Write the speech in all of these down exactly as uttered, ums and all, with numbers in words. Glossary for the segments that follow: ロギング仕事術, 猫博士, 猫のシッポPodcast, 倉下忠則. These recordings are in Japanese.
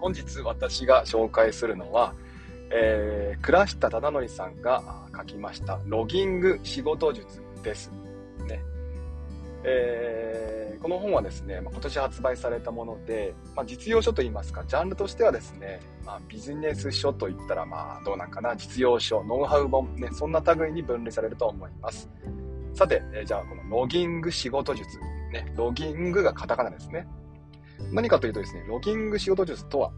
本日私が紹介するのは、えー、倉下忠則さんが書きましたロギング仕事術です、ねえー、この本はですね、今年発売されたもので、まあ、実用書といいますか、ジャンルとしてはですね、まあ、ビジネス書といったらまあどうなんかな、実用書、ノウハウ本、ね、そんな類に分類されると思います。さて、えー、じゃあこのロギング仕事術、ね、ロギングがカタカナですね。何かというとですね、ロギング仕事術とは、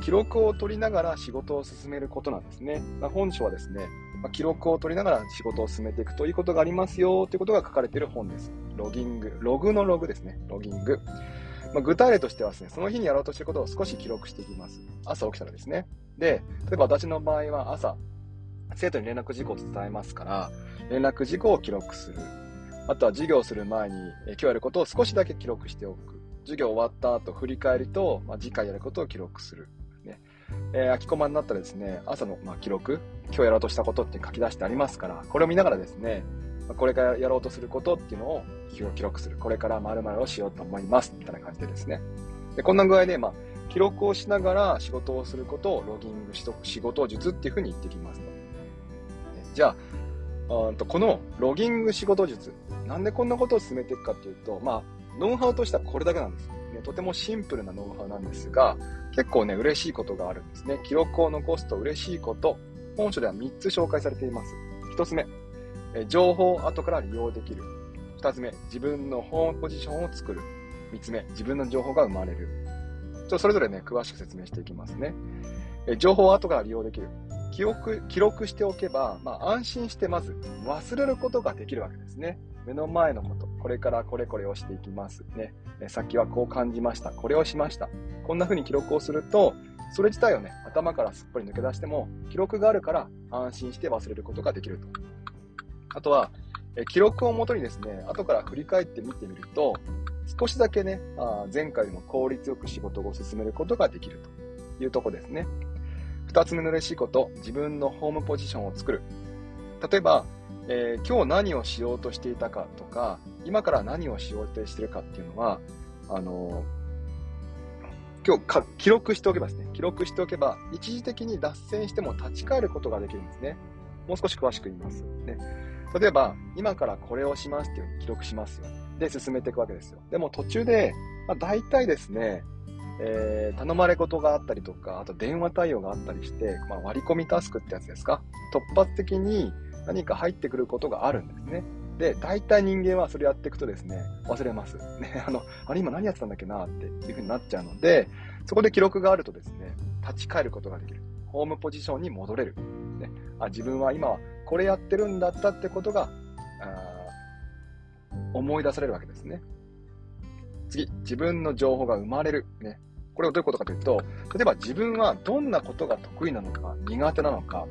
記録を取りながら仕事を進めることなんですね。本書はですね、記録を取りながら仕事を進めていくということがありますよということが書かれている本です。ロギング、ログのログですね、ロギング。まあ、具体例としてはですね、その日にやろうとしていることを少し記録していきます。朝起きたらですね。で、例えば私の場合は朝、生徒に連絡事項を伝えますから、連絡事項を記録する。あとは授業をする前に今日やることを少しだけ記録しておく。授業終わった後、振り返りと、まあ、次回やることを記録する。えー、空きコマになったらですね、朝の、まあ、記録、今日やろうとしたことって書き出してありますから、これを見ながらですね、これからやろうとすることっていうのを記録する。これから〇〇をしようと思います。みたいな感じでですね。で、こんな具合で、まあ、記録をしながら仕事をすることをロギング仕事術っていうふうに言ってきますと。じゃあ、うんとこのロギング仕事術、なんでこんなことを進めていくかっていうと、まあ、ノウハウとしてはこれだけなんです。とてもシンプルなノウハウなんですが、結構ね、嬉しいことがあるんですね。記録を残すと嬉しいこと、本書ではみっつ紹介されています。ひとつめ、え情報を後から利用できる。ふたつめ、自分のホームポジションを作る。みっつめ、自分の情報が生まれる。ちょっとそれぞれね、詳しく説明していきますね。え情報を後から利用できる。記憶、記録しておけば、まあ、安心してまず忘れることができるわけですね。目の前のこと、これからこれこれをしていきますね。さっきはこう感じました。これをしました。こんな風に記録をすると、それ自体をね、頭からすっぽり抜け出しても、記録があるから安心して忘れることができると。あとは、記録をもとにですね、後から振り返って見てみると、少しだけね、前回よりも効率よく仕事を進めることができるというところですね。二つ目の嬉しいこと、自分のホームポジションを作る。例えば、えー、今日何をしようとしていたかとか、今から何をしようとしているかっていうのは、あのー、今日か記録しておけばですね、記録しておけば、一時的に脱線しても立ち返ることができるんですね。もう少し詳しく言います、ね。例えば、今からこれをしますっていうふうに記録しますよ。で、進めていくわけですよ。でも途中で、まあ、大体ですね、えー、頼まれ事があったりとか、あと電話対応があったりして、まあ、割り込みタスクってやつですか、突発的に何か入ってくることがあるんですね。で、大体人間はそれやっていくとですね、忘れます。ね、あの、あれ今何やってたんだっけなっていうふうになっちゃうので、そこで記録があるとですね、立ち返ることができる。ホームポジションに戻れる。ね、あ、自分は今はこれやってるんだったってことが、あ、思い出されるわけですね。次、自分の情報が生まれる。ね、これはどういうことかというと、例えば自分はどんなことが得意なのか、苦手なのか、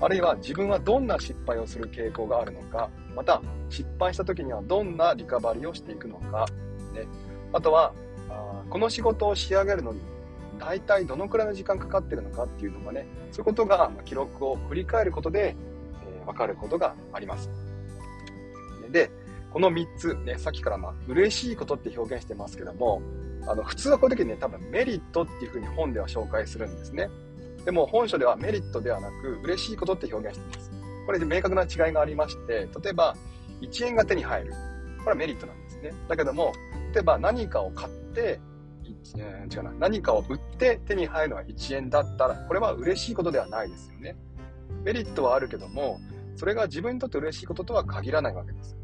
あるいは自分はどんな失敗をする傾向があるのか、また失敗した時にはどんなリカバリーをしていくのか、ね、あとはあこの仕事を仕上げるのに大体どのくらいの時間かかってるのかっていうのがね、そういうことが記録を振り返ることで、えー、分かることがあります。で、このみっつ、ね、さっきからまあ嬉しいことって表現してますけども、あの普通はこういう時にね、多分メリットっていうふうに本では紹介するんですね。でも本書ではメリットではなく嬉しいことって表現しています。これで明確な違いがありまして、例えばいちえんが手に入る。これはメリットなんですね。だけども、例えば何かを買って、えー、違うな、何かを売って手に入るのがいちえんだったら、これは嬉しいことではないですよね。メリットはあるけども、それが自分にとって嬉しいこととは限らないわけです。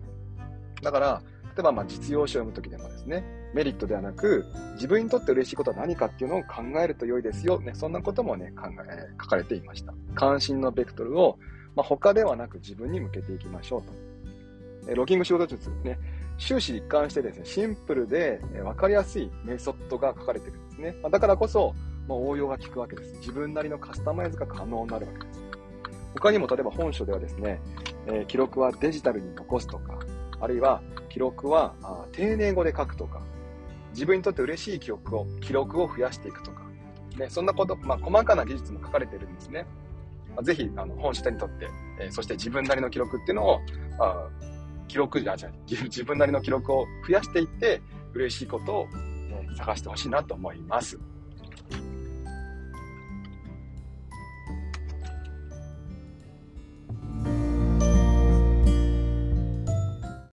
だから、例えばまあ実用書を読むときでもですね、メリットではなく、自分にとって嬉しいことは何かっていうのを考えると良いですよ。ね、そんなこともね、考え、書かれていました。関心のベクトルを、まあ、他ではなく自分に向けていきましょうと。えロギング仕事術ね、終始一貫してですね、シンプルで分かりやすいメソッドが書かれているんですね。まあ、だからこそ、まあ、応用が効くわけです。自分なりのカスタマイズが可能になるわけです。他にも例えば本書ではですね、えー、記録はデジタルに残すとか、あるいは記録はあ丁寧語で書くとか、自分にとって嬉しい記憶を、記録を増やしていくとか、ね、そんなこと、まあ、細かな技術も書かれているんですね。まあ、ぜひ、あの、本書手にとって、えー、そして自分なりの記録っていうのを、あ記録じゃない、自分なりの記録を増やしていって、嬉しいことを、ね、探してほしいなと思います。